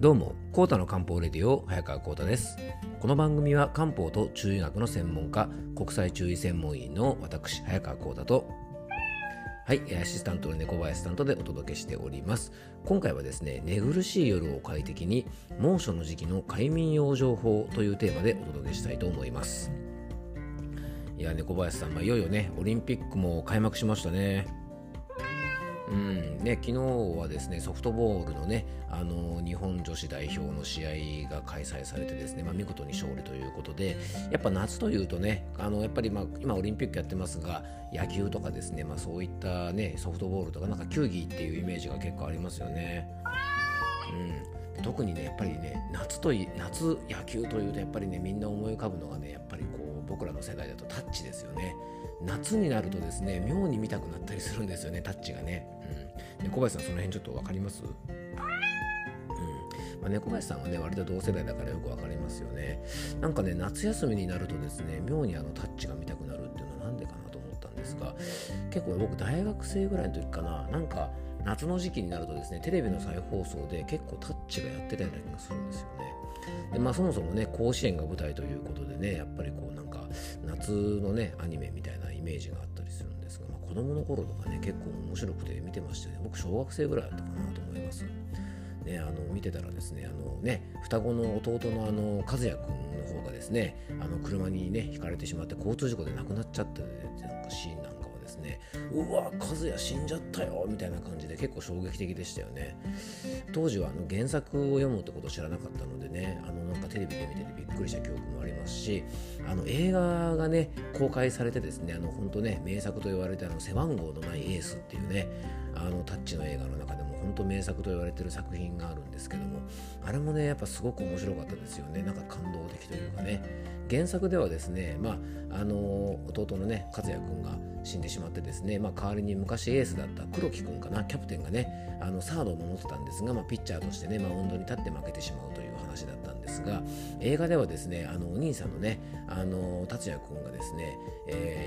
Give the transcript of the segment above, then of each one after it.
どうも、コータの漢方レディオ、早川コータです。この番組は漢方と中医学の専門家、国際中医専門医の私早川コータと、アシスタントの猫林さんとでお届けしております。今回はですね、寝苦しい夜を快適に、猛暑の時期の快眠養生法というテーマでお届けしたいと思います。いや、猫林さん、いよいよね、オリンピックも開幕しましたね。昨日はですね、ソフトボールのね、日本女子代表の試合が開催されてですね、見事に勝利ということで、やっぱ夏というとね、やっぱり今オリンピックやってますが、野球とかですね、そういったね、ソフトボールとか球技っていうイメージが結構ありますよね。特にね、やっぱりね、夏野球というと、やっぱりね、みんな思い浮かぶのがね、やっぱり僕らの世代だとタッチですよね。夏になるとですね、妙に見たくなったりするんですよね、タッチがね。猫林さん、その辺ちょっと分かります？猫林さんはね、割と同世代だからよく分かりますよね。夏休みになるとですね、妙にタッチが見たくなるっていうのはなんでかなと思ったんですが、結構僕大学生ぐらいの時かな、夏の時期になるとですね、テレビの再放送で結構タッチがやってたような気がするんですよね。で、そもそもね、甲子園が舞台ということでね、やっぱり夏のね、アニメみたいなイメージがあったりするんですが、子供の頃とかね、結構面白くて見てましたね。僕、小学生ぐらいだったかなと思います。ね、見てたらですね、双子の弟の和也くんの方がですね、車にね、ひかれてしまって交通事故で亡くなっちゃって、シーンなんかはですね、うわ、和也死んじゃったよみたいな感じで、結構衝撃的でしたよね。当時は原作を読むってことを知らなかったのでね、テレビで見ててびっくりした記憶もありますし、映画がね、公開されてですね、本当ね、名作と言われて、背番号のないエースっていうね、タッチの映画の中でも本当名作と言われてる作品があるんですけども、あれもね、やっぱすごく面白かったですよね。感動的というかね、原作ではですね、弟のね、和也くんが死んでしまってですね、代わりに昔エースだった黒木くんかな、キャプテンがね、サードを守ってたんですが、ピッチャーとしてね、マウンドに立って負けてしまうという話だったんですが、映画ではですね、お兄さんのね、達也くんがですね、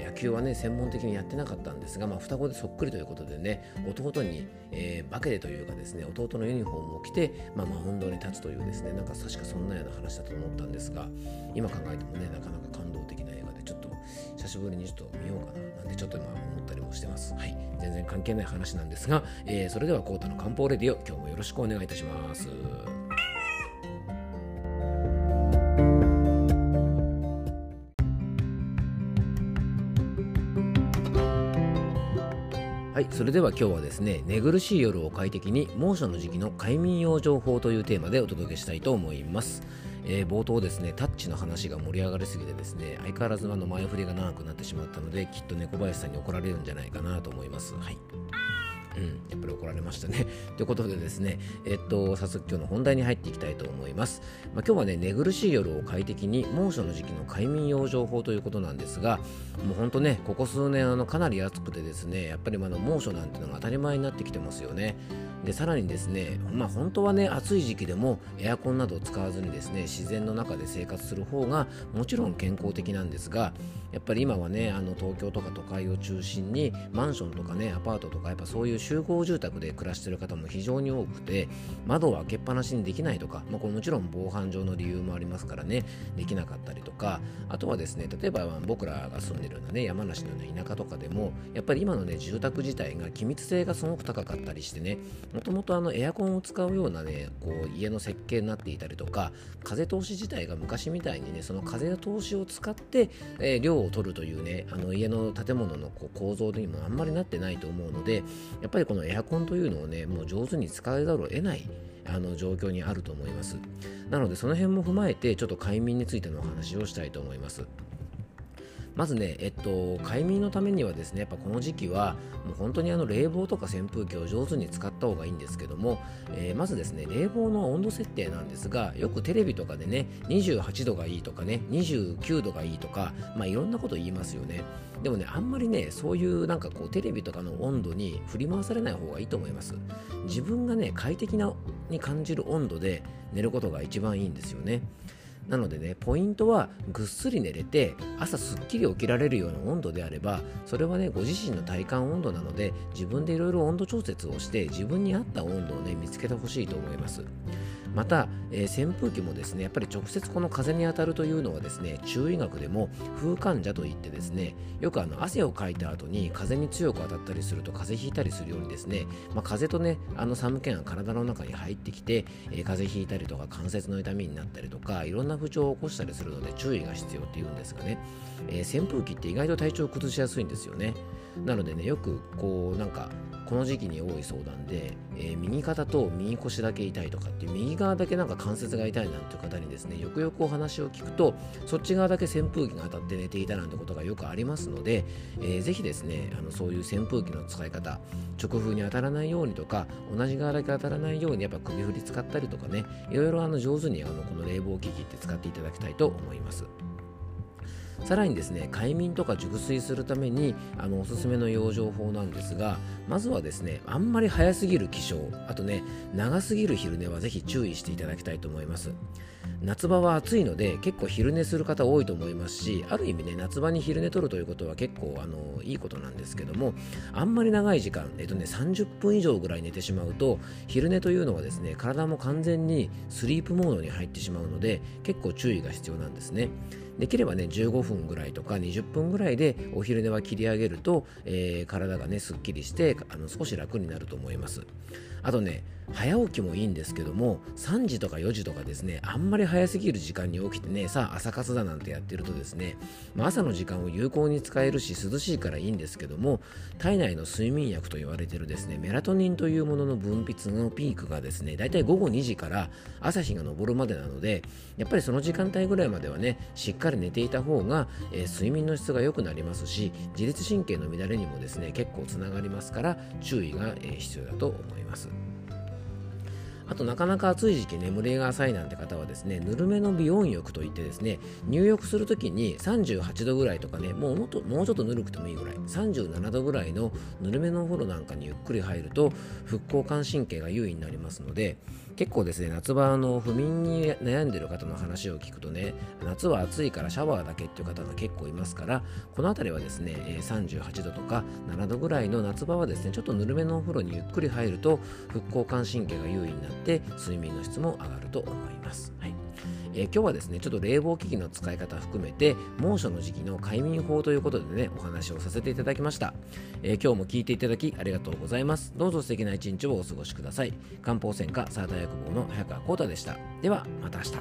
野球はね、専門的にやってなかったんですが、双子でそっくりということでね、弟に、化けでというかですね、弟のユニフォームを着て、マウンドに立つというですね、確かそんなような話だと思ったんですが、今考えてもね、なかなか感動的な映画で、ちょっと久しぶりに見ようかななんてちょっと今思ったりもしてます。全然関係ない話なんですが、それではコータの漢方レディオ、今日もよろしくお願いいたします。それでは今日はですね、寝苦しい夜を快適に、猛暑の時期の快眠養生法というテーマでお届けしたいと思います。冒頭ですね、タッチの話が盛り上がりすぎてですね、相変わらず前振りが長くなってしまったので、きっと猫林さんに怒られるんじゃないかなと思います。やっぱり怒られましたねということでですね、早速今日の本題に入っていきたいと思います。今日はね、寝苦しい夜を快適に、猛暑の時期の快眠養生法ということなんですが、もうほんとね、ここ数年かなり暑くてですね、やっぱり猛暑なんてのが当たり前になってきてますよね。で、さらにですね、本当はね、暑い時期でもエアコンなどを使わずにですね、自然の中で生活する方がもちろん健康的なんですが、やっぱり今はね、東京とか都会を中心に、マンションとかね、アパートとか、やっぱそういう集合住宅で暮らしている方も非常に多くて、窓を開けっぱなしにできないとか、これもちろん防犯上の理由もありますからね、できなかったりとか、あとはですね、例えば僕らが住んでいるようなね、山梨のような田舎とかでも、やっぱり今のね、住宅自体が気密性がすごく高かったりしてね、もともとエアコンを使うようなね、家の設計になっていたりとか、風通し自体が昔みたいにね、その風の通しを使って、量を取るというね、家の建物の構造にもあんまりなってないと思うので、やっぱりこのエアコンというのをね、もう上手に使えざるを得ない状況にあると思います。なので、その辺も踏まえて、ちょっと快眠についてのお話をしたいと思います。まずね、快眠のためにはですね、やっぱこの時期はもう本当に冷房とか扇風機を上手に使った方がいいんですけども、まずですね、冷房の温度設定なんですが、よくテレビとかでね、28度がいいとかね、29度がいいとか、いろんなこと言いますよね。でもね、あんまりね、そういうテレビとかの温度に振り回されない方がいいと思います。自分がね、快適に感じる温度で寝ることが一番いいんですよね。なのでね、ポイントはぐっすり寝れて、朝すっきり起きられるような温度であれば、それはね、ご自身の体感温度なので、自分でいろいろ温度調節をして、自分に合った温度をね、見つけてほしいと思います。また、扇風機もですねやっぱり直接この風に当たるというのはですね中医学でも風患者といってですねよく汗をかいた後に風に強く当たったりすると風邪ひいたりするようにですね、風とね寒気が体の中に入ってきて、風邪ひいたりとか関節の痛みになったりとかいろんな不調を起こしたりするので注意が必要っていうんですがね、扇風機って意外と体調を崩しやすいんですよね。なのでねよくこの時期に多い相談で、右肩と右腰だけ痛いとかって右側だけ関節が痛いなんていう方にですねよくよくお話を聞くとそっち側だけ扇風機が当たって寝ていたなんてことがよくありますので、ぜひですねそういう扇風機の使い方直風に当たらないようにとか同じ側だけ当たらないようにやっぱ首振り使ったりとかねいろいろ上手にこの冷房機器って使っていただきたいと思います。さらにですね快眠とか熟睡するためにおすすめの養生法なんですが、まずはですねあんまり早すぎる起床、あとね長すぎる昼寝はぜひ注意していただきたいと思います。夏場は暑いので結構昼寝する方多いと思いますし、ある意味ね夏場に昼寝とるということは結構いいことなんですけども、あんまり長い時間30分以上ぐらい寝てしまうと昼寝というのはですね体も完全にスリープモードに入ってしまうので結構注意が必要なんですね。できればね15分ぐらいとか20分ぐらいでお昼寝は切り上げると、体がねすっきりして少し楽になると思います。あとね早起きもいいんですけども3時とか4時とかですねあんまり早すぎる時間に起きてねさあ朝活だなんてやってるとですね、朝の時間を有効に使えるし涼しいからいいんですけども体内の睡眠薬と言われているですねメラトニンというものの分泌のピークがですねだいたい午後2時から朝日が昇るまでなのでやっぱりその時間帯ぐらいまではねしっかり寝ていた方が、睡眠の質が良くなりますし自律神経の乱れにもですね結構つながりますから注意が、必要だと思います。あとなかなか暑い時期眠りが浅いなんて方はですねぬるめの美温浴といってですね入浴するときに38度ぐらいとかねもうちょっとぬるくてもいいぐらい37度ぐらいのぬるめのお風呂なんかにゆっくり入ると副交感神経が優位になりますので結構ですね夏場不眠に悩んでいる方の話を聞くとね夏は暑いからシャワーだけっていう方が結構いますから、このあたりはですね38度とか7度ぐらいの夏場はですねちょっとぬるめのお風呂にゆっくり入ると副交感神経が優位になって睡眠の質も上がると思います。はい、今日はですねちょっと冷房機器の使い方含めて猛暑の時期の快眠法ということでねお話をさせていただきました。今日も聞いていただきありがとうございます。どうぞ素敵な一日をお過ごしください。漢方専科サーター薬房の早川浩太でした。ではまた明日。